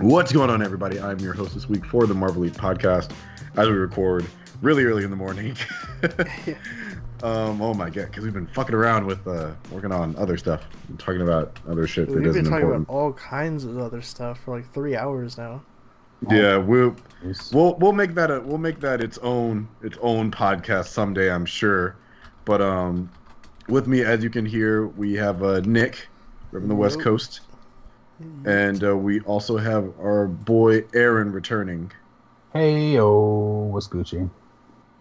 What's going on, everybody? I'm your host this week for the Marvel Leaf Podcast, as we record really early in the morning. Oh my god, because we've been fucking around with working on other stuff, and talking about other shit. Dude, that we've been talking important. About all kinds of other stuff for like 3 hours now. Yeah, we'll make that its own podcast someday, I'm sure. But with me, as you can hear, we have Nick from the West Coast, and we also have our boy Aaron returning. Hey yo, what's Gucci?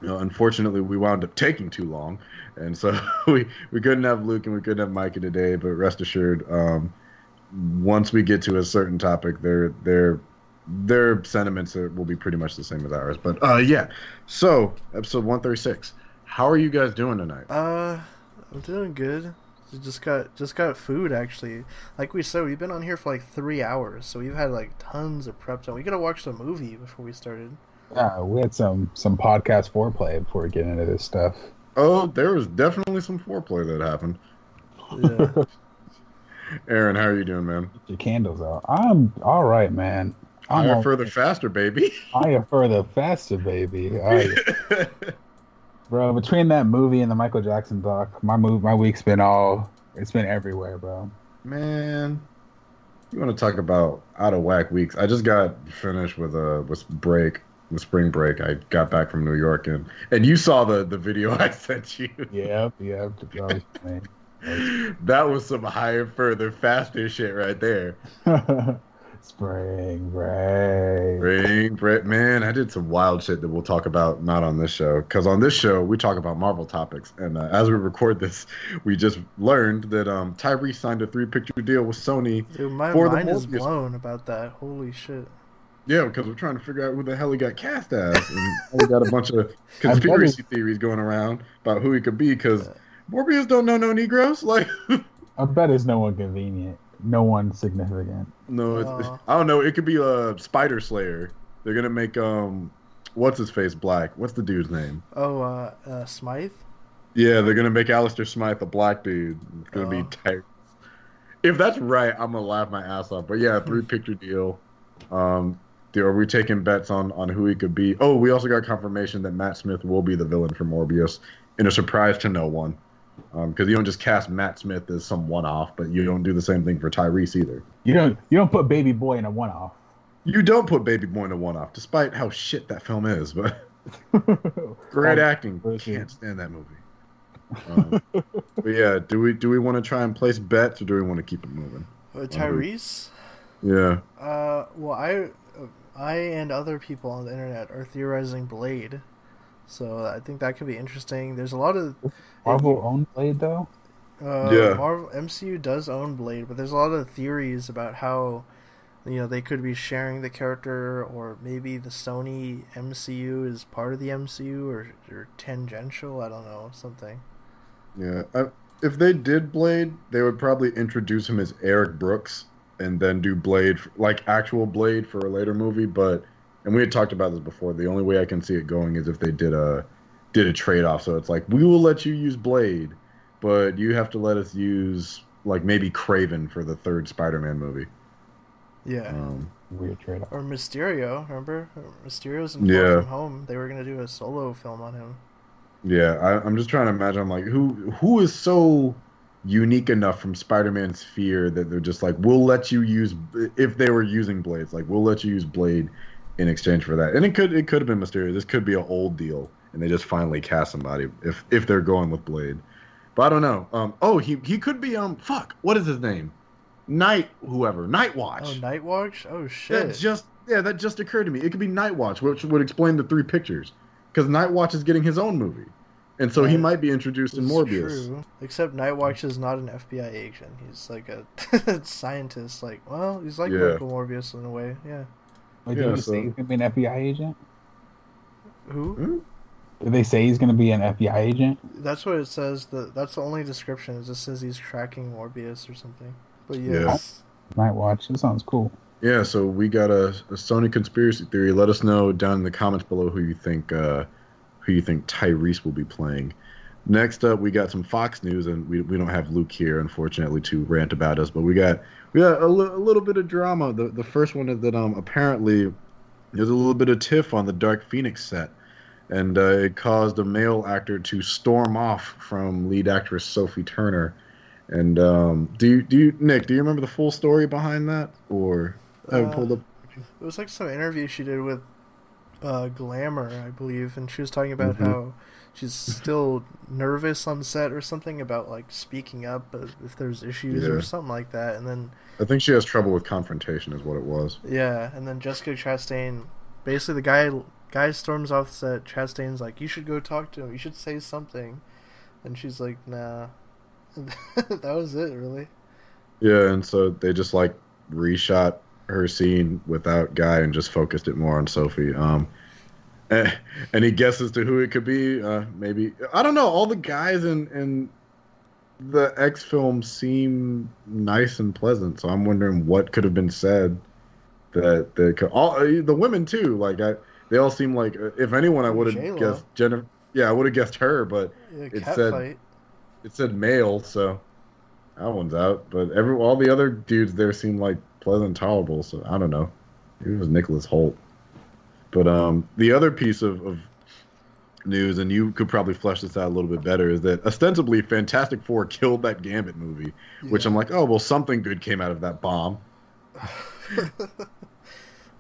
Unfortunately, we wound up taking too long, and so we couldn't have Luke and we couldn't have Micah today. But rest assured, once we get to a certain topic, their sentiments will be pretty much the same as ours. But yeah, so episode 136. How are you guys doing tonight? I'm doing good. Just got food, actually. Like we said, we've been on here for like 3 hours, so we've had like tons of prep time. We gotta watch the movie before we started. Yeah, we had some podcast foreplay before we get into this stuff. Oh, there was definitely some foreplay that happened. Yeah. Aaron, how are you doing, man? Get your candles out. I'm all right, man. I am further faster, baby. All right. Bro, between that movie and the Michael Jackson doc, my week's been it's been everywhere, bro. Man. You want to talk about out of whack weeks? I just got finished with spring break. I got back from New York, and you saw the video I sent you. Yeah. That was some higher, further, faster shit right there. Spring break. Man, I did some wild shit that we'll talk about not on this show, because on this show we talk about Marvel topics, and as we record this, we just learned that Tyrese signed a 3-picture deal with Sony. Dude, my mind is blown about that. Holy shit. Yeah, because we're trying to figure out who the hell he got cast as, and we got a bunch of conspiracy theories going around about who he could be, because Morbius don't know no Negroes. Like, I bet it's no one convenient. No one significant. No, I don't know. It could be a Spider Slayer. They're gonna make what's his face black? What's the dude's name? Oh, Smythe. Yeah, they're gonna make Alistair Smythe a black dude. It's gonna be tight. If that's right, I'm gonna laugh my ass off. But yeah, 3-picture deal. Are we taking bets on who he could be? Oh, we also got confirmation that Matt Smith will be the villain for Morbius, in a surprise to no one. Because you don't just cast Matt Smith as some one-off, but you don't do the same thing for Tyrese either. You don't put Baby Boy in a one-off. You don't put Baby Boy in a one-off, despite how shit that film is. But great acting. Can't stand that movie. But yeah, do we want to try and place bets, or do we want to keep it moving? Tyrese. Yeah. Well, I and other people on the internet are theorizing Blade. So I think that could be interesting. There's a lot of Marvel own Blade though. Yeah, Marvel MCU does own Blade, but there's a lot of theories about how they could be sharing the character, or maybe the Sony MCU is part of the MCU or tangential. I don't know, something. Yeah, if they did Blade, they would probably introduce him as Eric Brooks and then do Blade like actual Blade for a later movie, but. And we had talked about this before. The only way I can see it going is if they did a trade-off. So it's like, we will let you use Blade, but you have to let us use, like, maybe Kraven for the third Spider-Man movie. Yeah. Weird trade-off. Or Mysterio, remember? Mysterio's in Far From Home. They were going to do a solo film on him. Yeah, I'm just trying to imagine, I'm like, who is so unique enough from Spider-Man's sphere that they're just like, we'll let you use... If they were using Blades, like, we'll let you use Blade... in exchange for that. And it could have been Mysterio. This could be an old deal, and they just finally cast somebody if they're going with Blade. But I don't know. He could be what is his name? Nightwatch. Oh, Nightwatch? Oh shit. That just occurred to me. It could be Nightwatch, which would explain the 3 pictures, cuz Nightwatch is getting his own movie. And so he might be introduced in Morbius. True. Except Nightwatch is not an FBI agent. He's like a scientist, he's like Michael Morbius in a way. Yeah. Like, did they say he's going to be an FBI agent? Who? Did they say he's going to be an FBI agent? That's what it says. That's the only description. It just says he's tracking Morbius or something. But yes. Yeah. Nightwatch. That sounds cool. Yeah, so we got a Sony conspiracy theory. Let us know down in the comments below who you think Tyrese will be playing. Next up, we got some Fox News, and we don't have Luke here, unfortunately, to rant about us. But we got a little bit of drama. The first one is that apparently there's a little bit of tiff on the Dark Phoenix set, and it caused a male actor to storm off from lead actress Sophie Turner. And do you, Nick, remember the full story behind that? Or I haven't pulled up. It was like some interview she did with Glamour, I believe, and she was talking about how she's still nervous on set or something about like speaking up if there's issues or something like that. And then I think she has trouble with confrontation, is what it was. Yeah, and then Jessica Chastain, basically the guy storms off set. Chastain's like, "You should go talk to him. You should say something." And she's like, "Nah." That was it, really. Yeah, and so they just like reshot her scene without Guy and just focused it more on Sophie. Any guesses to who it could be? Maybe, I don't know. All the guys in the X film seem nice and pleasant, so I'm wondering what could have been said that could, all the women too. Like they all seem like, if anyone, I would have guessed Jennifer. Yeah, I would have guessed her, but yeah, it said male, so that one's out. But all the other dudes there seem like pleasant, tolerable. So I don't know. Maybe it was Nicholas Holt. But the other piece of news, and you could probably flesh this out a little bit better, is that ostensibly Fantastic Four killed that Gambit movie, which I'm like, oh, well, something good came out of that bomb.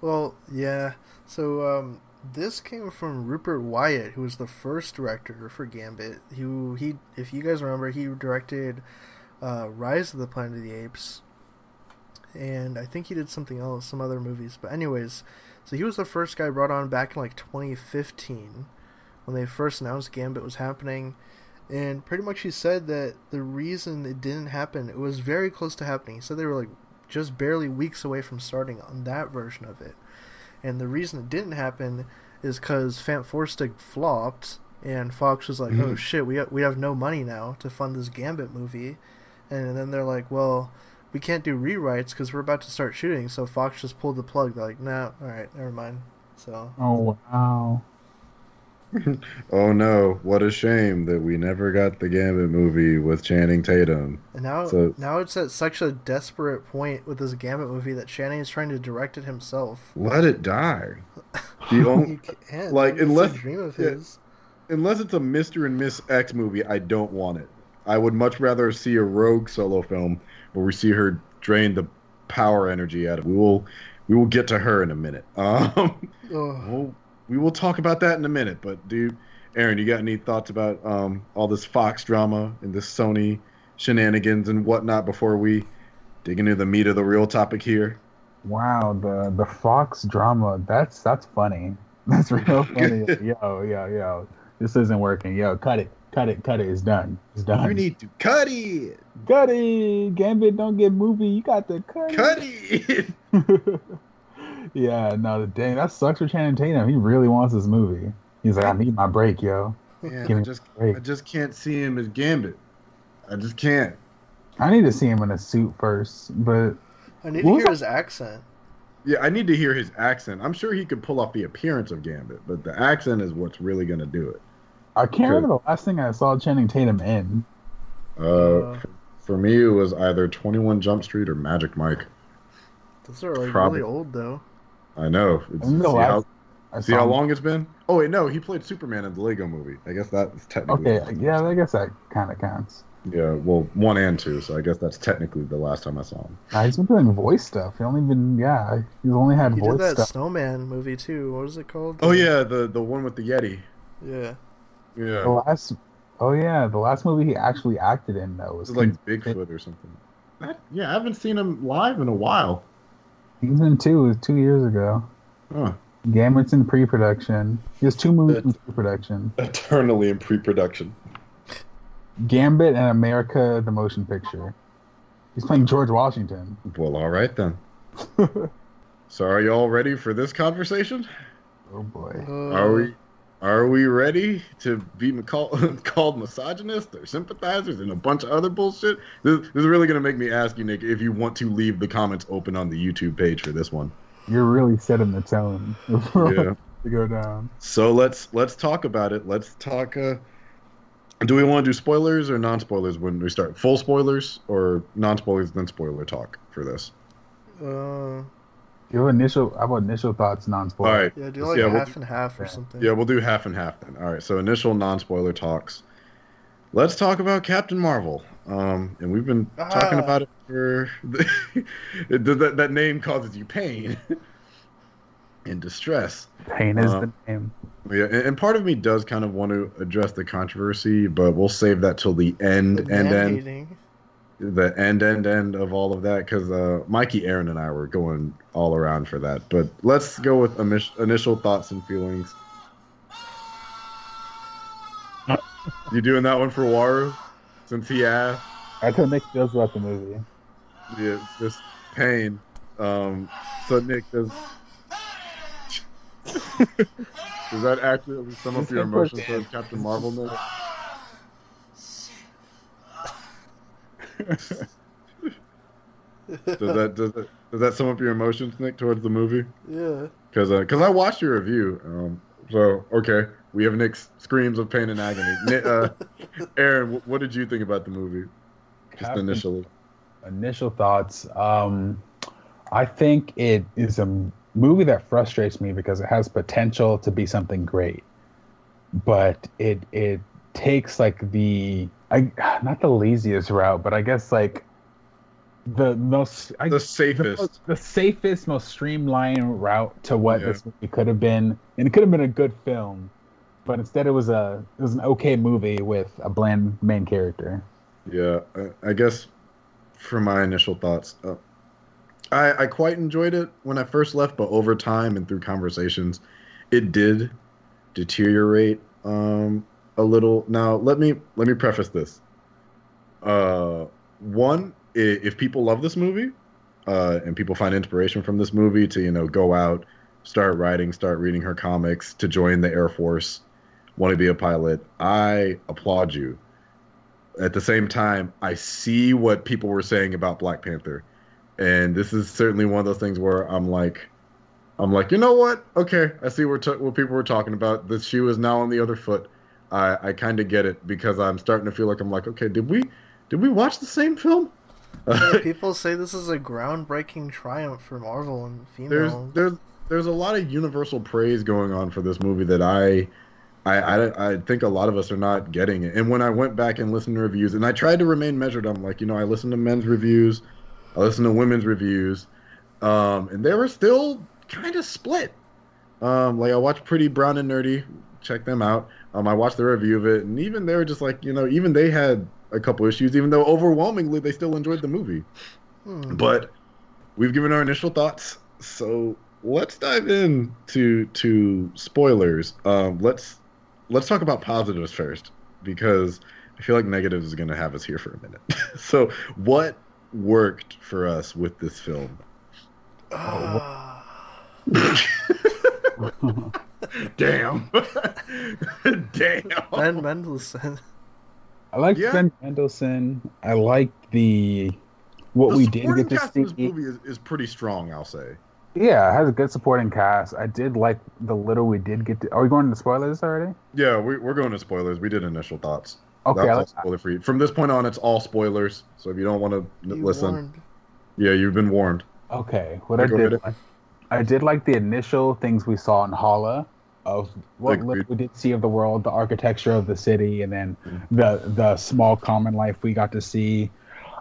Well, yeah. So this came from Rupert Wyatt, who was the first director for Gambit. He, if you guys remember, he directed Rise of the Planet of the Apes, and I think he did something else, some other movies. But anyways, so he was the first guy brought on back in like 2015 when they first announced Gambit was happening, and pretty much he said that the reason it didn't happen, it was very close to happening. He said they were like just barely weeks away from starting on that version of it. And the reason it didn't happen is because Fantastic Four flopped, and Fox was like, oh shit, we have no money now to fund this Gambit movie. And then they're like, well, we can't do rewrites because we're about to start shooting. So Fox just pulled the plug. They're like, nah, all right, never mind. So. Oh, wow. Oh, no, what a shame that we never got the Gambit movie with Channing Tatum. And now it's at such a desperate point with this Gambit movie that Channing is trying to direct it himself. Let it die. You can't. Like, unless, a dream of his. Unless it's a Mr. and Miss X movie, I don't want it. I would much rather see a rogue solo film where we see her drain the power energy out of it. We will get to her in a minute. We will talk about that in a minute, but dude, Aaron, you got any thoughts about all this Fox drama and this Sony shenanigans and whatnot before we dig into the meat of the real topic here? Wow, the Fox drama, that's funny. That's real funny. Yo. This isn't working. Yo, cut it. It's done. You need to cut it. Gambit don't get movie. You got to cut it. Yeah, no, dang, that sucks for Channing Tatum. He really wants this movie. He's like, I need my break, yo. Yeah, I just can't see him as Gambit. I just can't. I need to see him in a suit first, but I need to hear his accent. Yeah, I need to hear his accent. I'm sure he could pull off the appearance of Gambit, but the accent is what's really going to do it. I can't remember the last thing I saw Channing Tatum in. For me, it was either 21 Jump Street or Magic Mike. Those are like really old, though. I know. See how long it's been? Oh, wait, no. He played Superman in the Lego movie. I guess that's technically... Okay, yeah, I guess that kind of counts. Yeah, well, 1 and 2, so I guess that's technically the last time I saw him. He's been doing voice stuff. He's only had voice stuff. He did that Snowman movie, too. What was it called? Oh, yeah, the one with the Yeti. Yeah. The last movie he actually acted in, though, was like Bigfoot or something. Yeah, I haven't seen him live in a while. He's in two. It was 2 years ago. Huh. Gambit's in pre-production. He has 2 movies in pre-production. Eternally in pre-production. Gambit and America, the Motion Picture. He's playing George Washington. Well, all right, then. So are you all ready for this conversation? Oh, boy. Are we ready to be called misogynists or sympathizers and a bunch of other bullshit? This is really going to make me ask you, Nick, if you want to leave the comments open on the YouTube page for this one. You're really setting the tone to go down. So let's talk about it. Let's talk Do we want to do spoilers or non-spoilers when we start? Full spoilers or non-spoilers then spoiler talk for this? How about initial thoughts, non-spoiler? All right. Yeah, do like half and half or something. Yeah, we'll do half and half then. All right, so initial non-spoiler talks. Let's talk about Captain Marvel. And we've been talking about it for... that name causes you pain and distress. Pain is the name. Yeah, and part of me does kind of want to address the controversy, but we'll save that till the end of all of that, because Mikey, Aaron, and I were going all around for that. But let's go with initial thoughts and feelings. You doing that one for Waru? Since he asked, that's how Nick feels about the movie. Yeah, it's just pain. So Nick does. Does that accurately sum up your emotions towards Captain Marvel, Nick? does that sum up your emotions, Nick, towards the movie? Yeah. Because I watched your review. So okay, we have Nick's screams of pain and agony. Nick, Aaron, what did you think about the movie? Initial thoughts. I think it is a movie that frustrates me because it has potential to be something great, but it takes like not the laziest route, but I guess like the safest, most streamlined route to what this movie could have been, and it could have been a good film, but instead it was an okay movie with a bland main character. Yeah, I guess for my initial thoughts. I quite enjoyed it when I first left, but over time and through conversations, it did deteriorate a little. Now, let me preface this. One, if people love this movie and people find inspiration from this movie to, go out, start writing, start reading her comics, to join the Air Force, want to be a pilot, I applaud you. At the same time, I see what people were saying about Black Panther. And this is certainly one of those things where I'm like, you know what? Okay, I see what people were talking about. The shoe is now on the other foot. I kind of get it because I'm starting to feel like I'm like, okay, did we watch the same film? Yeah, people say this is a groundbreaking triumph for Marvel and female. There's a lot of universal praise going on for this movie that I think a lot of us are not getting it. And when I went back and listened to reviews, and I tried to remain measured, I'm like, I listened to men's reviews. I listened to women's reviews, and they were still kind of split. I watched Pretty Brown and Nerdy. Check them out. I watched their review of it, and even they were just like, even they had a couple issues, even though overwhelmingly they still enjoyed the movie. But we've given our initial thoughts, so let's dive in to spoilers. Let's talk about positives first, because I feel like negatives is going to have us here for a minute. So what worked for us with this film? Damn. Ben Mendelsohn. I liked Ben Mendelsohn. I liked the we did get to see. This movie is pretty strong, I'll say. Yeah, it has a good supporting cast. I did like the little we did get to. Are we going into spoilers already? Yeah, we're going to spoilers. We did initial thoughts. Okay, from this point on, it's all spoilers. So if you don't want to listen, warned. Yeah, you've been warned. Okay, I did like the initial things we saw in Hala of what we did see of the world, the architecture of the city, and then the small common life we got to see.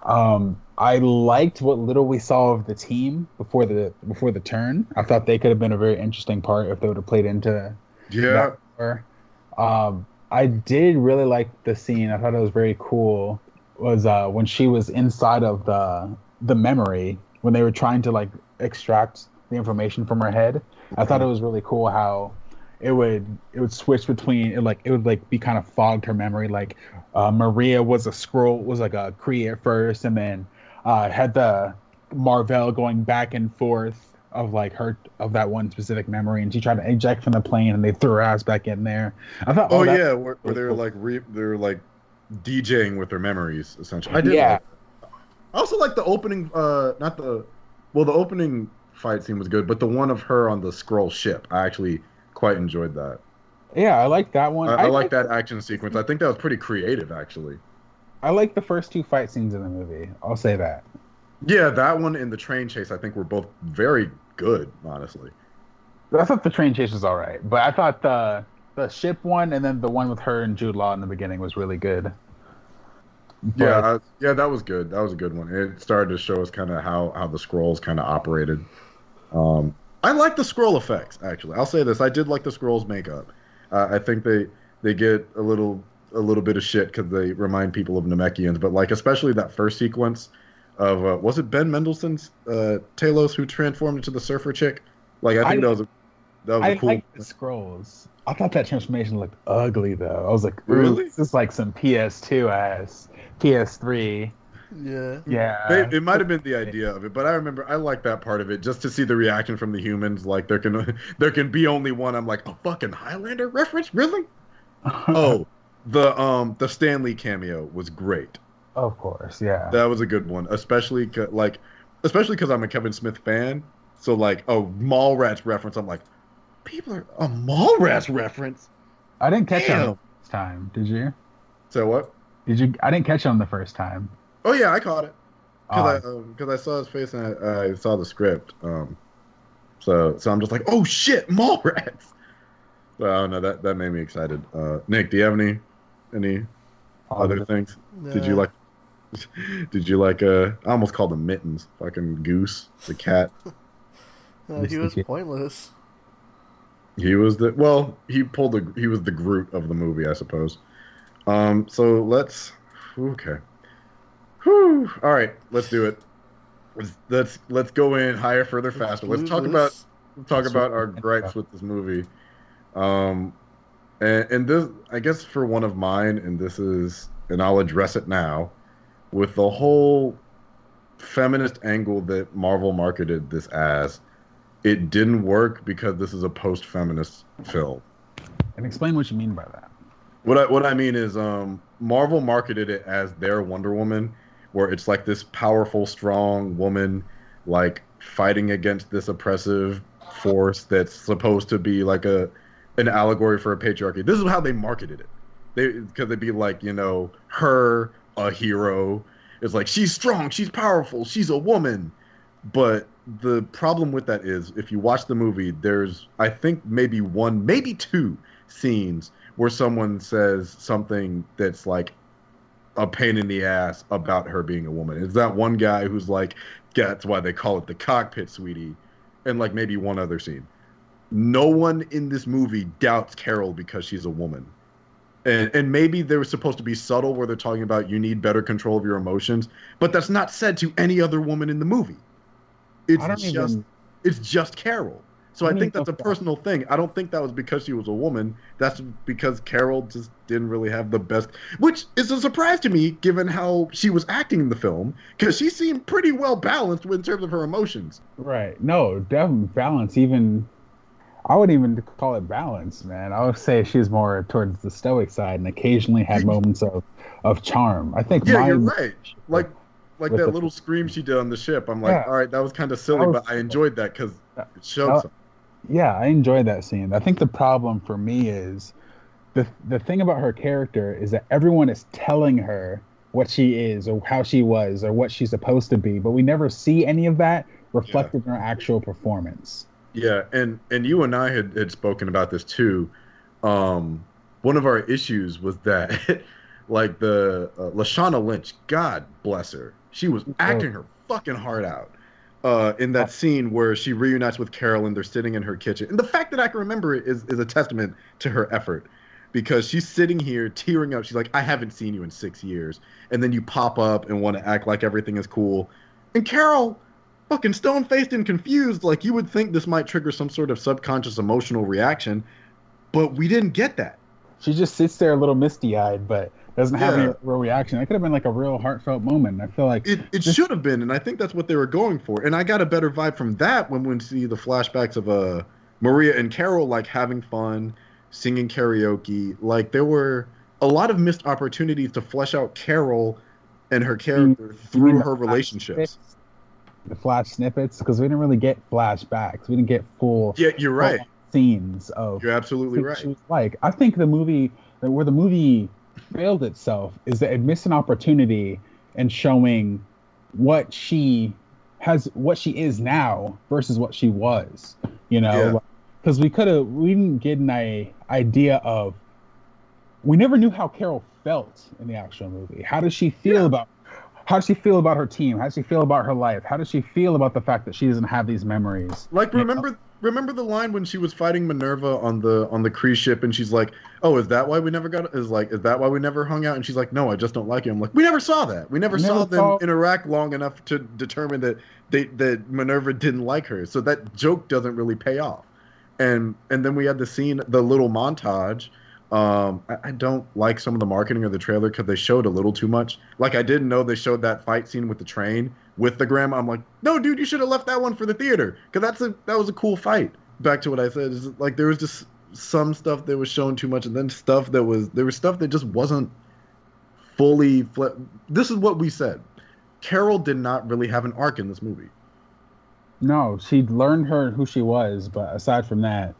I liked what little we saw of the team before the turn. I thought they could have been a very interesting part if they would have played into that more. I did really like the scene. I thought it was very cool. Was when she was inside of the memory when they were trying to extract the information from her head. Okay. I thought it was really cool how it would switch between it would be kind of fogged her memory. Maria was a Skrull, was like a Kree at first, and then had the Mar-Vell going back and forth of her of that one specific memory, and she tried to eject from the plane, and they threw her ass back in there. I thought, where they were like DJing with their memories essentially. I also like the opening, the opening fight scene was good, but the one of her on the Skrull ship, I actually quite enjoyed that. Yeah, I like that one. I like that action sequence. I think that was pretty creative, actually. I like the first two fight scenes in the movie. I'll say that. Yeah, that one and the train chase, I think, were both very good, honestly. I thought the train chase was all right, but I thought the ship one and then the one with her and Jude Law in the beginning was really good. But... Yeah, that was good. That was a good one. It started to show us kind of how the Skrulls kind of operated. I like the Skrull effects, actually. I'll say this. I did like the Skrulls' makeup. I think they get a little bit of shit because they remind people of Namekians, but like especially that first sequence of was it Ben Mendelsohn's Talos who transformed into the surfer chick? Like I think that was a cool. I like the Skrulls. I thought that transformation looked ugly though. I was like, really? This is like some PS2 ass, PS3. Yeah. It might have been the idea of it, but I remember I liked that part of it just to see the reaction from the humans. Like there can be only one. I'm like, a fucking Highlander reference, really? Oh, the Stan Lee cameo was great. Of course, yeah. That was a good one, especially because I'm a Kevin Smith fan. So like a Mallrats reference, I'm like, people are a Mallrats reference. I didn't catch on the first time. Did you? So what? Did you? I didn't catch on the first time. Oh, yeah, I caught it. Because I saw his face and I saw the script. So I'm just like, oh, shit, Mallrats! So, I don't know, that made me excited. Nick, do you have any other things? No. Did you like I almost called him Mittens. Fucking Goose, the cat. He was pointless. He was the Groot of the movie, I suppose. So let's... Okay. Whew. All right, let's do it. Let's go in higher, further, faster. Let's talk about our gripes with this movie. And this, I guess, for one of mine, and I'll address it now, with the whole feminist angle that Marvel marketed this as, it didn't work because this is a post-feminist film. And explain what you mean by that. What I mean is, Marvel marketed it as their Wonder Woman, where it's like this powerful, strong woman, like fighting against this oppressive force that's supposed to be like an allegory for a patriarchy. This is how they marketed it. Because they'd be like, you know, her, a hero. It's like, she's strong, she's powerful, she's a woman. But the problem with that is, if you watch the movie, there's, I think, maybe one, maybe two scenes where someone says something that's like a pain in the ass about her being a woman. It's that one guy who's like, that's why they call it the cockpit, sweetie. And like maybe one other scene. No one in this movie doubts Carol because she's a woman. And maybe they were supposed to be subtle where they're talking about you need better control of your emotions, but that's not said to any other woman in the movie. It's just Carol. So I think that's a personal thing. I don't think that was because she was a woman. That's because Carol just didn't really have the best, which is a surprise to me given how she was acting in the film, because she seemed pretty well balanced in terms of her emotions. Right. No, definitely balance. Even I wouldn't even call it balance, man. I would say she's more towards the stoic side and occasionally had moments of charm. I think. Yeah, you're right. Like that little scream she did on the ship. I'm like, all right, that was kind of silly, but I enjoyed that because it showed something. Yeah, I enjoyed that scene. I think the problem for me is the thing about her character is that everyone is telling her what she is or how she was or what she's supposed to be, but we never see any of that reflected in her actual performance. Yeah, and you and I had spoken about this too. One of our issues was that, like the Lashana Lynch, God bless her, she was acting her fucking heart out. In that scene where she reunites with Carol and they're sitting in her kitchen. And the fact that I can remember it is a testament to her effort, because she's sitting here tearing up. She's like, I haven't seen you in 6 years. And then you pop up and want to act like everything is cool. And Carol, fucking stone-faced and confused, like you would think this might trigger some sort of subconscious emotional reaction, but we didn't get that. She just sits there a little misty-eyed, but doesn't have any real reaction. That could have been like a real heartfelt moment. I feel like it should have been, and I think that's what they were going for. And I got a better vibe from that when we see the flashbacks of Maria and Carol like having fun, singing karaoke. Like there were a lot of missed opportunities to flesh out Carol and her character through her relationships. The flash snippets, because we didn't really get flashbacks. We didn't get full. Yeah, you're right. scenes of. You're absolutely right. She was like, I think the movie where the movie failed itself is that it missed an opportunity in showing what she has, what she is now versus what she was. You know, because we didn't get an idea of. We never knew how Carol felt in the actual movie. How does she feel about? How does she feel about her team? How does she feel about her life? How does she feel about the fact that she doesn't have these memories? Like, remember the line when she was fighting Minerva on the Kree ship, and she's like, "Oh, is that why we never got? Is that why we never hung out?" And she's like, "No, I just don't like you." I'm like, "We never saw that. We never saw them interact long enough to determine that Minerva didn't like her. So that joke doesn't really pay off." And then we had the scene, the little montage. I don't like some of the marketing of the trailer because they showed a little too much. Like, I didn't know they showed that fight scene with the train with the grandma. I'm like, no, dude, you should have left that one for the theater because that was a cool fight. Back to what I said, is like there was just some stuff that was shown too much, and then stuff that just wasn't fully. This is what we said. Carol did not really have an arc in this movie. No, she learned who she was, but aside from that.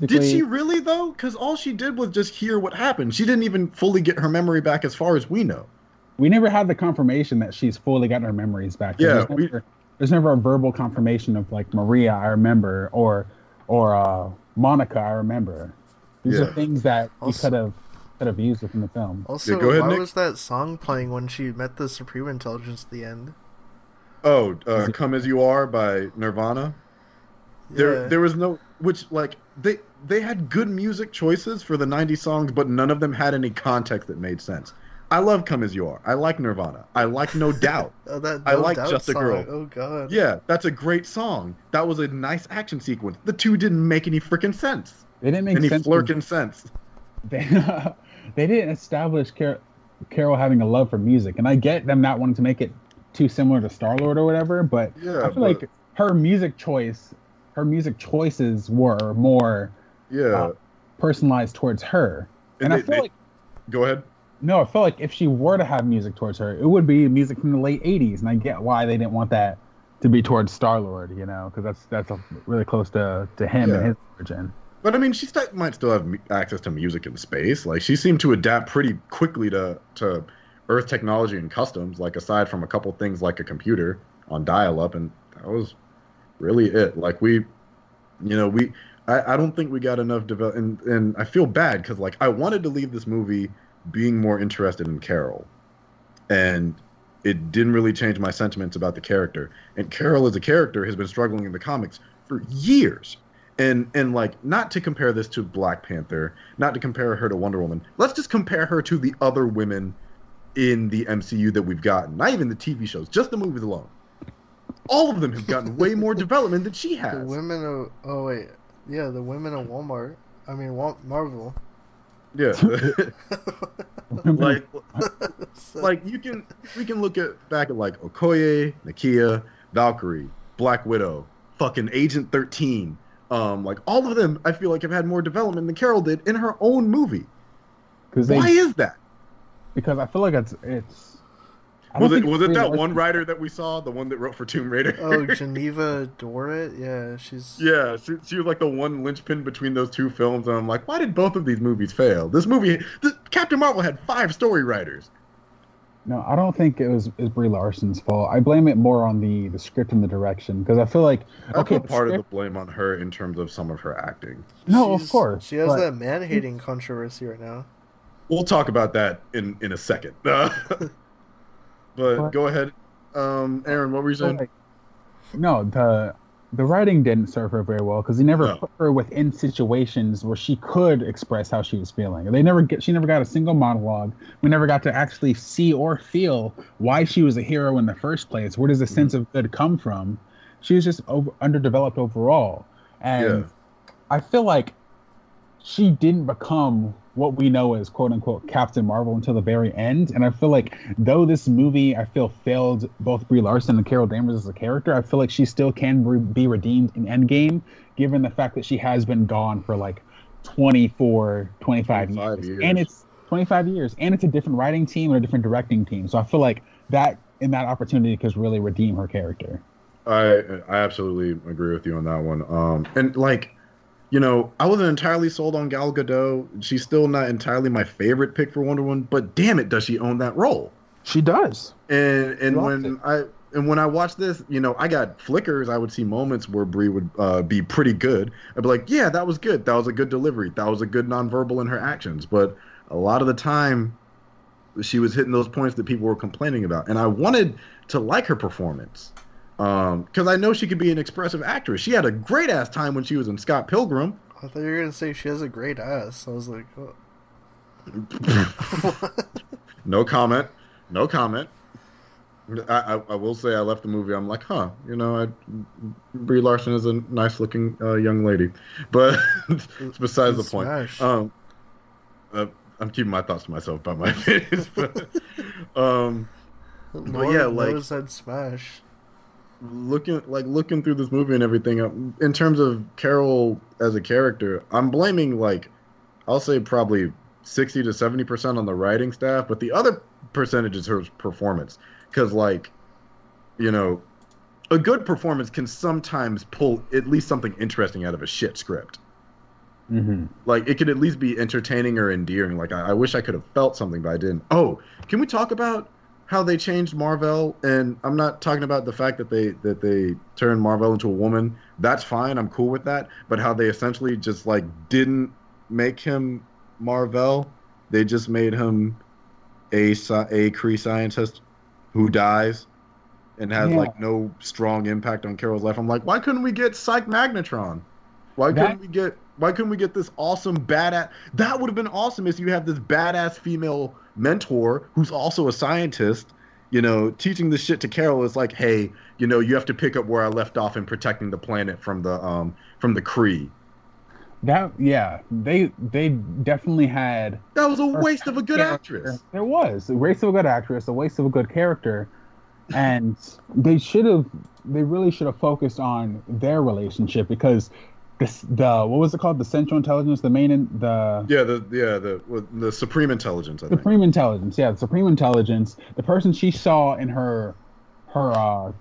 Did she really, though? Because all she did was just hear what happened. She didn't even fully get her memory back as far as we know. We never had the confirmation that she's fully gotten her memories back. Yeah, there's never a verbal confirmation of, like, Maria, I remember, or Monica, I remember. These are things that we could have used within the film. Also, why was that song playing when she met the Supreme Intelligence at the end? Oh, Come As You Are by Nirvana? Yeah. There was no... Which, like, they had good music choices for the 90s songs, but none of them had any context that made sense. I love Come As You Are. I like Nirvana. I like No Doubt. I like Just a Girl. Oh, God. Yeah, that's a great song. That was a nice action sequence. The two didn't make any freaking sense. They didn't make any flirkin' sense. They didn't establish Carol having a love for music. And I get them not wanting to make it too similar to Star-Lord or whatever, but I feel like her music choices were more personalized towards her. And Go ahead. No, I feel like if she were to have music towards her, it would be music from the late 80s, and I get why they didn't want that to be towards Star-Lord, you know, because that's really close to him and his origin. But, I mean, she might still have access to music in space. Like, she seemed to adapt pretty quickly to Earth technology and customs, like, aside from a couple things like a computer on dial-up, and that was... really it. Like, I don't think we got enough development, and I feel bad because, like, I wanted to leave this movie being more interested in Carol, and it didn't really change my sentiments about the character. And Carol as a character has been struggling in the comics for years, and like, not to compare this to Black Panther, not to compare her to Wonder Woman, let's just compare her to the other women in the MCU that we've gotten, not even the TV shows, just the movies alone. All of them have gotten way more development than she has. The women of Walmart. I mean, Mar-Vell. Yeah. like we can look back at, like, Okoye, Nakia, Valkyrie, Black Widow, fucking Agent 13. Like, all of them, I feel like, have had more development than Carol did in her own movie. Why is that? Because I feel like it's. Was it that one writer that we saw, the one that wrote for Tomb Raider? Oh, Geneva Dorit? Yeah, she was like the one linchpin between those two films, and I'm like, why did both of these movies fail? Captain Marvel had 5 story writers. No, I don't think it was Brie Larson's fault. I blame it more on the script and the direction, because I feel like... I put part of the blame on her in terms of some of her acting. No, of course. She has that man-hating controversy right now. We'll talk about that in a second. But go ahead, Aaron. What were you saying? No, the writing didn't serve her very well because he never put her within situations where she could express how she was feeling. She never got a single monologue. We never got to actually see or feel why she was a hero in the first place. Where does the sense of good come from? She was just underdeveloped overall, and I feel like she didn't become what we know as quote-unquote Captain Marvel until the very end. And I feel like, though this movie, I feel, failed both Brie Larson and Carol Danvers as a character, I feel like she still can be redeemed in Endgame, given the fact that she has been gone for like 25 years. And it's 25 years. And it's a different writing team and a different directing team. So I feel like that opportunity could really redeem her character. I absolutely agree with you on that one. And like, You know, I wasn't entirely sold on Gal Gadot. She's still not entirely my favorite pick for Wonder Woman, but damn it, does she own that role? She does. And when I watched this, you know, I got flickers. I would see moments where Brie would be pretty good. I'd be like, yeah, that was good. That was a good delivery. That was a good nonverbal in her actions. But a lot of the time, she was hitting those points that people were complaining about. And I wanted to like her performance because I know she could be an expressive actress. She had a great-ass time when she was in Scott Pilgrim. I thought you were going to say she has a great ass. I was like, oh. No comment. I will say I left the movie. I'm like, huh, you know, Brie Larson is a nice-looking young lady, but it's besides the point. I'm keeping my thoughts to myself about my face. But yeah, like I said, smash. Looking through this movie and everything, in terms of Carol as a character, I'm blaming I'll say probably 60 to 70% on the writing staff, but the other percentage is her performance. Because, you know, a good performance can sometimes pull at least something interesting out of a shit script. Mm-hmm. It could at least be entertaining or endearing. I wish I could have felt something, but I didn't. Oh, can we talk about how they changed Mar-Vell? And I'm not talking about the fact that they turned Mar-Vell into a woman. That's fine. I'm cool with that. But how they essentially just, didn't make him Mar-Vell. They just made him a Kree scientist who dies and has no strong impact on Carol's life. I'm like, why couldn't we get Psych Magnetron? Why couldn't we get this awesome badass? That would have been awesome if you have this badass female mentor who's also a scientist, you know, teaching this shit to Carol. Is like, hey, you know, you have to pick up where I left off in protecting the planet from the Kree. They definitely had... That was a waste of a good actress. There was. A waste of a good actress, a waste of a good character. And they really should have focused on their relationship, because what was it called? The Central Intelligence? The Supreme Intelligence, I think. Supreme Intelligence, yeah. The Supreme Intelligence. The person she saw in her former,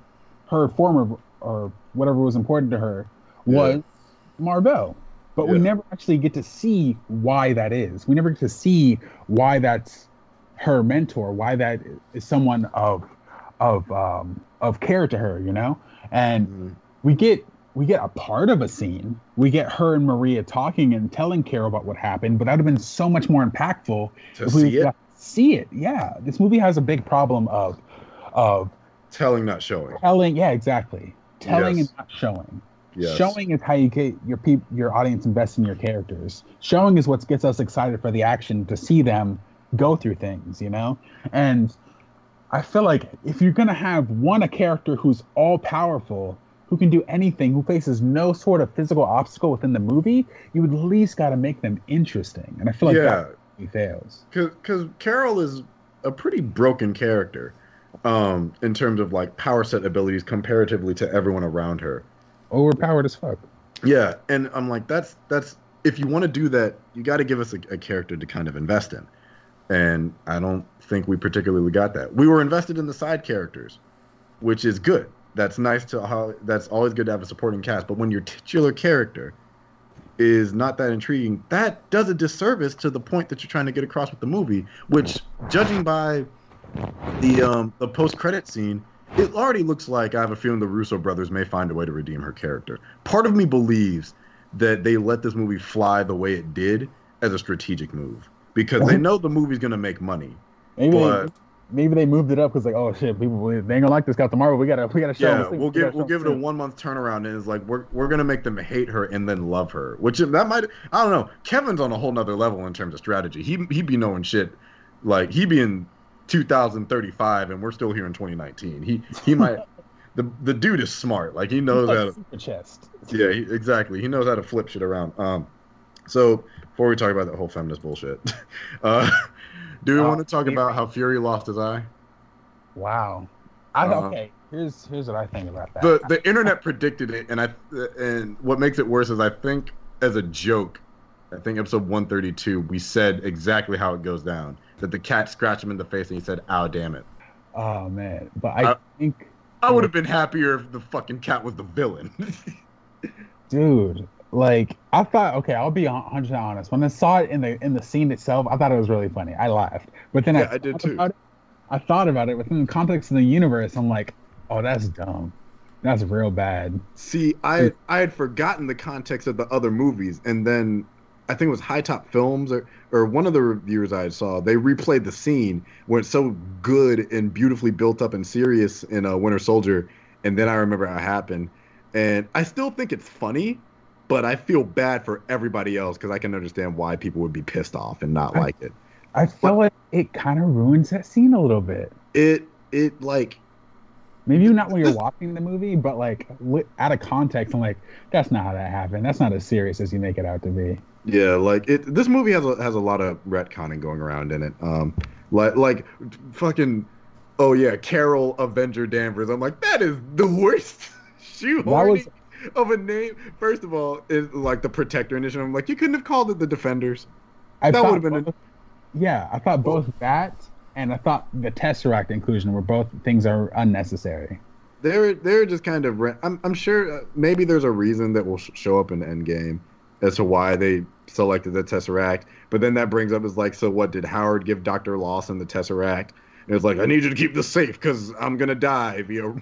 or whatever was important to her, was Mar-Vell. But we never actually get to see why that is. We never get to see why that's her mentor, why that is someone of care to her, you know. And we get a part of a scene. We get her and Maria talking and telling Carol about what happened. But that would have been so much more impactful if we got to see it. Yeah, this movie has a big problem of telling, not showing. Telling, yeah, exactly. Telling and not showing. Yes. Showing is how you get your audience invested in your characters. Showing is what gets us excited for the action, to see them go through things, you know? And I feel like if you're going to have a character who's all-powerful, who can do anything, who faces no sort of physical obstacle within the movie, you at least got to make them interesting. And I feel like that really fails. Because Carol is a pretty broken character in terms of power set abilities comparatively to everyone around her. Overpowered as fuck. Yeah, and I'm like, that's if you want to do that, you got to give us a character to kind of invest in, and I don't think we particularly got that. We were invested in the side characters, which is good. That's nice that's always good to have a supporting cast. But when your titular character is not that intriguing, that does a disservice to the point that you're trying to get across with the movie. Which, judging by the post-credit scene, it already looks like I have a feeling the Russo brothers may find a way to redeem her character. Part of me believes that they let this movie fly the way it did as a strategic move, because they know the movie's going to make money. Maybe they moved it up because, oh shit, people ain't gonna like this Captain Marvel. We gotta show. Yeah, we'll give it a 1 month turnaround, and it's like we're gonna make them hate her and then love her. Which that might, I don't know. Kevin's on a whole nother level in terms of strategy. He'd be knowing shit, he'd be in 2035 and we're still here in 2019. He might the dude is smart. He knows how to super chest. Yeah, exactly. He knows how to flip shit around. So before we talk about that whole feminist bullshit, do we want to talk about how Fury lost his eye? Wow. Okay. Here's what I think about that. The internet predicted it, and what makes it worse is I think as a joke, I think episode 132, we said exactly how it goes down. That the cat scratched him in the face and he said, ow, damn it. Oh, man. But I think... I would have been happier if the fucking cat was the villain. Dude, Like, I thought, okay, I'll be 100% honest. When I saw it in the scene itself, I thought it was really funny. I laughed. But then I did too. I thought about it within the context of the universe. I'm like, oh, that's dumb. That's real bad. See, I had forgotten the context of the other movies, and then I think it was High Top Films or one of the reviewers I saw. They replayed the scene where it's so good and beautifully built up and serious in Winter Soldier, and then I remember how it happened. And I still think it's funny, but I feel bad for everybody else because I can understand why people would be pissed off and not like it. I feel like it kind of ruins that scene a little bit. It like. Maybe not when you're watching the movie, but like out of context, I'm like, that's not how that happened. That's not as serious as you make it out to be. Yeah, like this movie has a lot of retconning going around in it. Like fucking, oh yeah, Carol Avenger Danvers. I'm like, that is the worst shoehorning of a name. First of all, it's like the Protector Initiative. I'm like, you couldn't have called it the Defenders. That would have been. I thought both that. And I thought the Tesseract inclusion were both things are unnecessary. They're just kind of... I'm sure maybe there's a reason that will show up in the Endgame as to why they selected the Tesseract. But then that brings up is like, so what, did Howard give Dr. Lawson the Tesseract? And it's like, I need you to keep this safe because I'm going to die via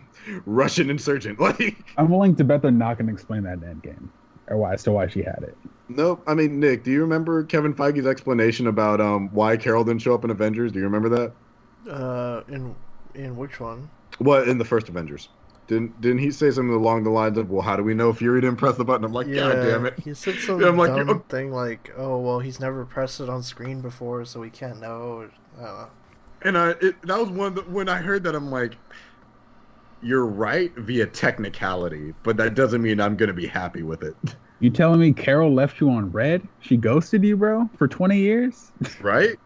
Russian insurgent. Like, I'm willing to bet they're not going to explain that in Endgame. Or why, as to why she had it. Nope. I mean, Nick, do you remember Kevin Feige's explanation about why Carol didn't show up in Avengers? Do you remember that? In which one? Well, in the first Avengers. Didn't he say something along the lines of, well, how do we know Fury didn't press the button? I'm like, yeah, God damn it. He said some dumb thing like, oh, well, he's never pressed it on screen before, so we can't know. And that was one that when I heard that, I'm like... You're right via technicality, but that doesn't mean I'm going to be happy with it. You telling me Carol left you on red? She ghosted you, bro, for 20 years? Right?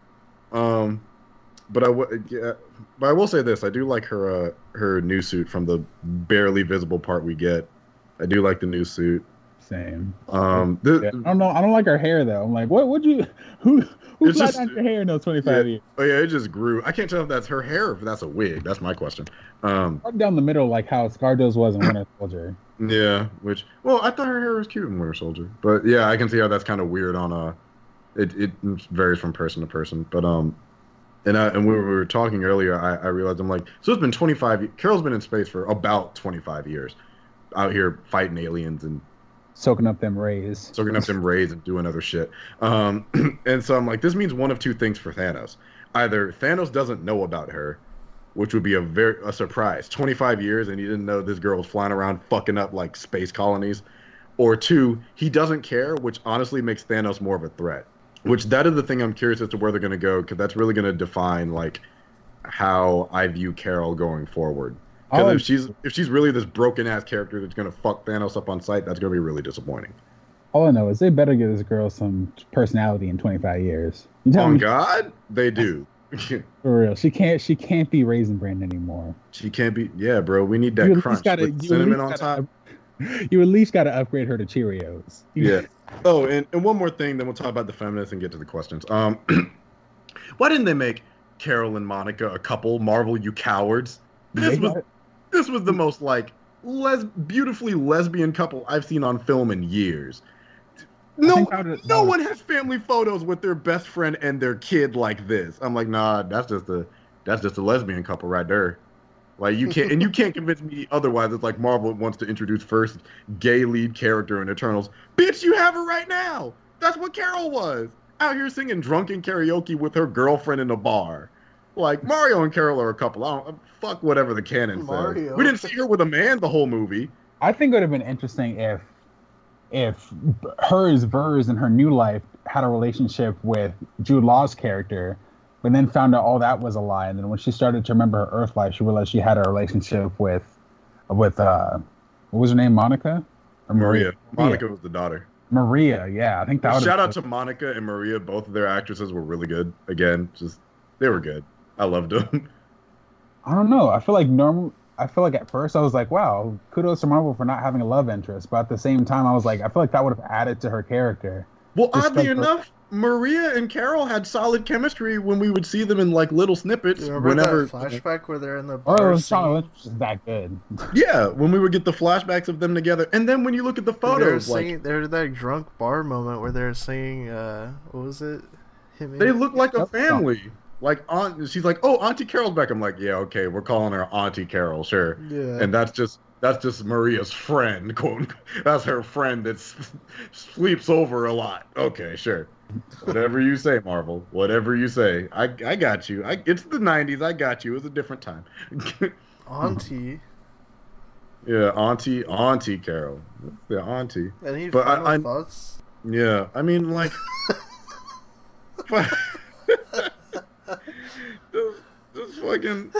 But I will say this. I do like her new suit from the barely visible part we get. I do like the new suit. Same. I don't know. I don't like her hair, though. I'm like, what would you... Who got on your hair in those 25 years? Oh, yeah, it just grew. I can't tell if that's her hair or if that's a wig. That's my question. Down the middle, like how Scardo's was in Winter Soldier. Yeah, I thought her hair was cute in Winter Soldier. But, yeah, I can see how that's kind of weird on a... It varies from person to person. But, and when we were talking earlier, I realized, I'm like, so it's been 25... Carol's been in space for about 25 years. Out here fighting aliens and... Soaking up them rays and doing other shit. And so I'm like, this means one of two things for Thanos. Either Thanos doesn't know about her, which would be a surprise. 25 years and he didn't know this girl was flying around fucking up like space colonies. Or two, he doesn't care, which honestly makes Thanos more of a threat. Which that is the thing I'm curious as to where they're going to go, because that's really going to define like how I view Carol going forward. Because if she's really this broken-ass character that's going to fuck Thanos up on sight, that's going to be really disappointing. All I know is they better give this girl some personality in 25 years. On God, they do. For real. She can't be Raisin Bran anymore. She can't be... Yeah, bro, we need that crunch. With cinnamon on top. You at least got to upgrade her to Cheerios. Yeah. Oh, and one more thing, then we'll talk about the feminists and get to the questions. Why didn't they make Carol and Monica a couple? Marvel, you cowards. This was the most, like, beautifully lesbian couple I've seen on film in years. No one has family photos with their best friend and their kid like this. I'm like, nah, that's just a lesbian couple right there. Like, you can't, and you can't convince me otherwise. It's like Marvel wants to introduce first gay lead character in Eternals. Bitch, you have her right now. That's what Carol was. Out here singing drunken karaoke with her girlfriend in a bar. Like, Mario and Carol are a couple. I don't, fuck whatever the canon says. We didn't see her with a man the whole movie. I think it would have been interesting if Vers in her new life had a relationship with Jude Law's character, but then found out all that was a lie. And then when she started to remember her Earth life, she realized she had a relationship with what was her name, Monica? Or Maria. Monica was the daughter. Maria, yeah. I think that. Shout out to Monica and Maria. Both of their actresses were really good. Again, they were good. I loved them. I don't know. I feel like at first I was like, wow, kudos to Marvel for not having a love interest. But at the same time, I was like, I feel like that would have added to her character. Well, oddly enough, Maria and Carol had solid chemistry when we would see them in like little snippets. Remember whenever that flashback where they're in the bar? Oh, solid. That good. Yeah, when we would get the flashbacks of them together, and then when you look at the photos, they're that drunk bar moment where they're singing. What was it? They look like a family. Like she's like, "Oh, Auntie Carol's back." I'm like, "Yeah, okay, we're calling her Auntie Carol, sure." Yeah. And that's just Maria's friend, quote. That's her friend that sleeps over a lot. Okay, sure. Whatever you say, Marvel. Whatever you say. I got you. It's the 90s. I got you. It was a different time. Auntie. Yeah, Auntie Carol. Yeah, Auntie. Any final thoughts? Yeah, I mean, like... this fucking...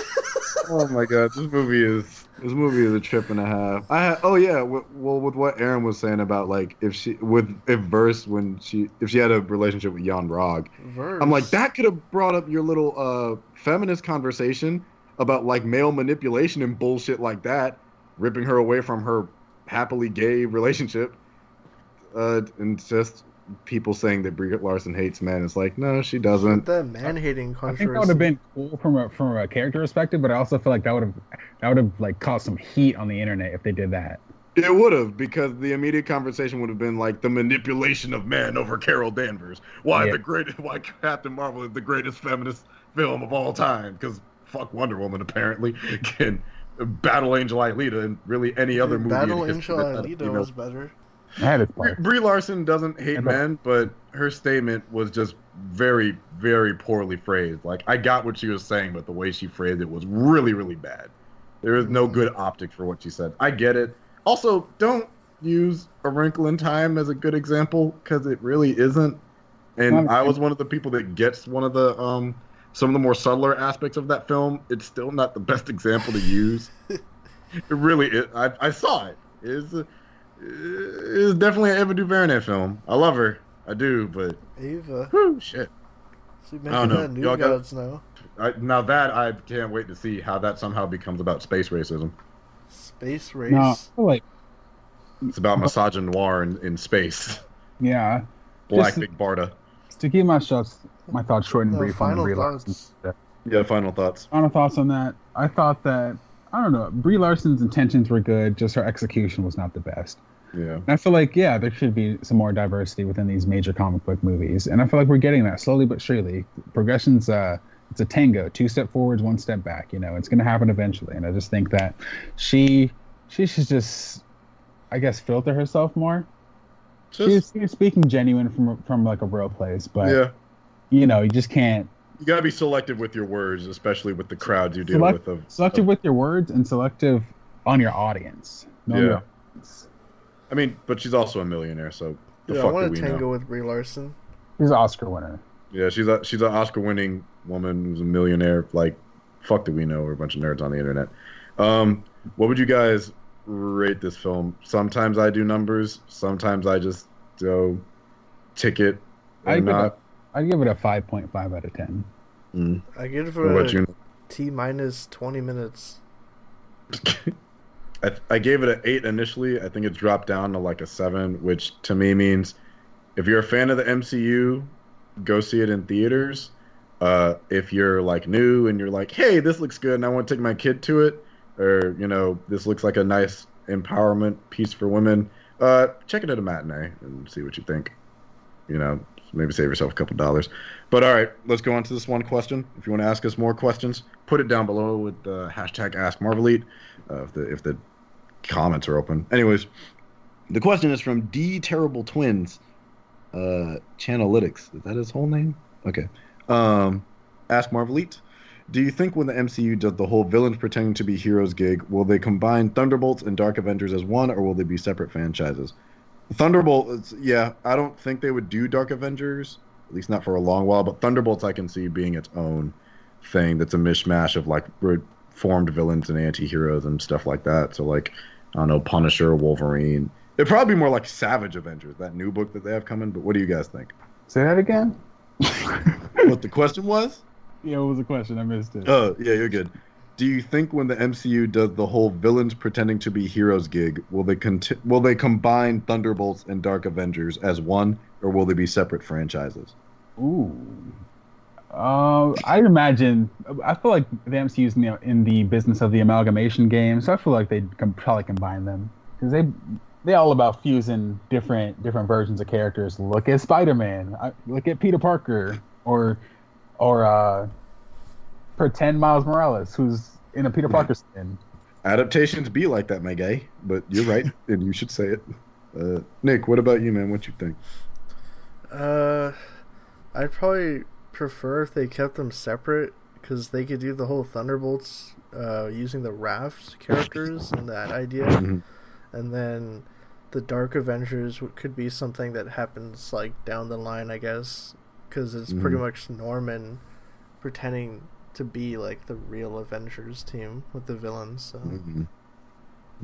Oh, my God. This movie is a trip and a half. With what Aaron was saying about like if Verse had a relationship with Jan Rog, I'm like, that could have brought up your little feminist conversation about like male manipulation and bullshit like that, ripping her away from her happily gay relationship, and just people saying that Brie Larson hates men. It's like, no, she doesn't. The man-hating controversy. I think that would have been cool from a character perspective, but I also feel like that would have like caused some heat on the internet if they did that. It would have, because the immediate conversation would have been like the manipulation of men over Carol Danvers. Why Captain Marvel is the greatest feminist film of all time? Because fuck Wonder Woman apparently. Can Battle Angel Alita and really any other movie. Battle Angel Alita was better. Brie Larson doesn't hate men, but her statement was just very, very poorly phrased. Like, I got what she was saying, but the way she phrased it was really, really bad. There is no good optic for what she said. I get it. Also, don't use A Wrinkle in Time as a good example, because it really isn't. And I was one of the people that gets one of the some of the more subtler aspects of that film. It's still not the best example to use. It really is. I saw it. It's definitely an Ava DuVernay film. I love her. I do, but... Ava. Whew, shit. She mentioned that New Gods now. Now that, I can't wait to see how that somehow becomes about space racism. Space race? No, like... It's about misogyny noir in space. Yeah. Black Big Barda. To keep my thoughts short and brief. Final thoughts. Final thoughts on that. I thought that... I don't know. Brie Larson's intentions were good, just her execution was not the best. Yeah. And I feel like, yeah, there should be some more diversity within these major comic book movies. And I feel like we're getting that slowly but surely. Progression's it's a tango, 2 steps forward, 1 step back, you know. It's going to happen eventually. And I just think that she should just, I guess, filter herself more. She's speaking genuine from like a real place, but you know, you just can't. You gotta be selective with your words, especially with the crowds you deal with. Selective with your words and selective on your audience. I mean, but she's also a millionaire, so I want to tango with Brie Larson. She's an Oscar winner. Yeah, she's an Oscar-winning woman who's a millionaire. Like, fuck do we know? We're a bunch of nerds on the internet. What would you guys rate this film? Sometimes I do numbers. Sometimes I just go ticket or not. I'd give it a 5.5 out of 10. Mm. I give it a T minus 20 minutes. I gave it an 8 initially. I think it dropped down to like a 7, which to me means if you're a fan of the MCU, go see it in theaters. If you're like new and you're like, hey, this looks good and I want to take my kid to it, or, you know, this looks like a nice empowerment piece for women, check it at a matinee and see what you think. You know, maybe save yourself a couple dollars. But all right, let's go on to this one question. If you want to ask us more questions, put it down below with the hashtag AskMarvelite if the comments are open. Anyways, the question is from D Terrible Twins Chanalytics. Is that his whole name? Okay. Ask Marvelite. Do you think when the MCU does the whole villains pretending to be heroes gig, will they combine Thunderbolts and Dark Avengers as one, or will they be separate franchises? Thunderbolts, yeah, I don't think they would do Dark Avengers, at least not for a long while, but Thunderbolts I can see being its own thing that's a mishmash of, like, reformed villains and anti-heroes and stuff like that. So, like, I don't know, Punisher, Wolverine. It'd probably be more like Savage Avengers, that new book that they have coming, but what do you guys think? Say that again? What the question was? Yeah, what was the question? I missed it. Oh, yeah, you're good. Do you think when the MCU does the whole villains pretending to be heroes gig, will they combine Thunderbolts and Dark Avengers as one, or will they be separate franchises? Ooh, I'd imagine. I feel like the MCU's in the business of the amalgamation game, so I feel like they'd probably combine them because they're all about fusing different versions of characters. Look at Spider-Man. Look at Peter Parker, or pretend Miles Morales, who's in a Peter Parker skin. Adaptations be like that, my guy. But you're right, and you should say it. Nick, what about you, man? What you think? I'd probably prefer if they kept them separate, because they could do the whole Thunderbolts using the Raft characters and that idea. Mm-hmm. And then the Dark Avengers could be something that happens like down the line, I guess, because it's pretty much Norman pretending to be like the real Avengers team with the villains. So. Mm-hmm.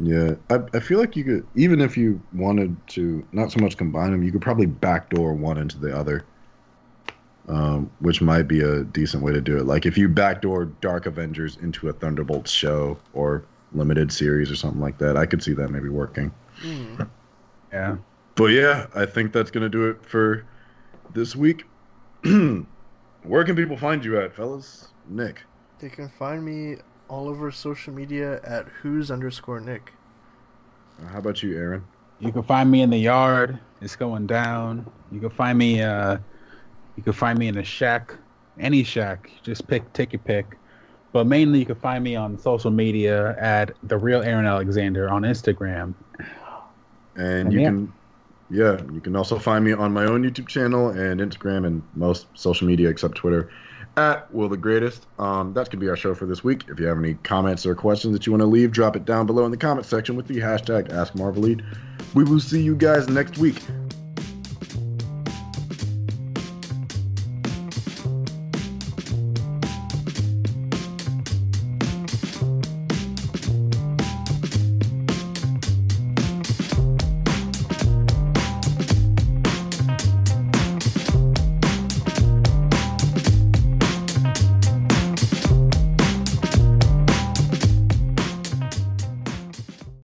Yeah, I feel like you could, even if you wanted to not so much combine them, you could probably backdoor one into the other, which might be a decent way to do it. Like if you backdoor Dark Avengers into a Thunderbolts show or limited series or something like that, I could see that maybe working. Mm. Yeah. But yeah, I think that's going to do it for this week. Where can people find you at, fellas? Nick. They can find me all over social media at whos_Nick. How about you, Aaron? You can find me in the yard. It's going down. You can find me. You can find me in a shack, any shack. Just take your pick. But mainly, you can find me on social media at the real Aaron Alexander on Instagram. And you can. Yeah, you can also find me on my own YouTube channel and Instagram and most social media except Twitter at Will The Greatest. That's going to be our show for this week. If you have any comments or questions that you want to leave, drop it down below in the comment section with the hashtag AskMarvelLead. We will see you guys next week.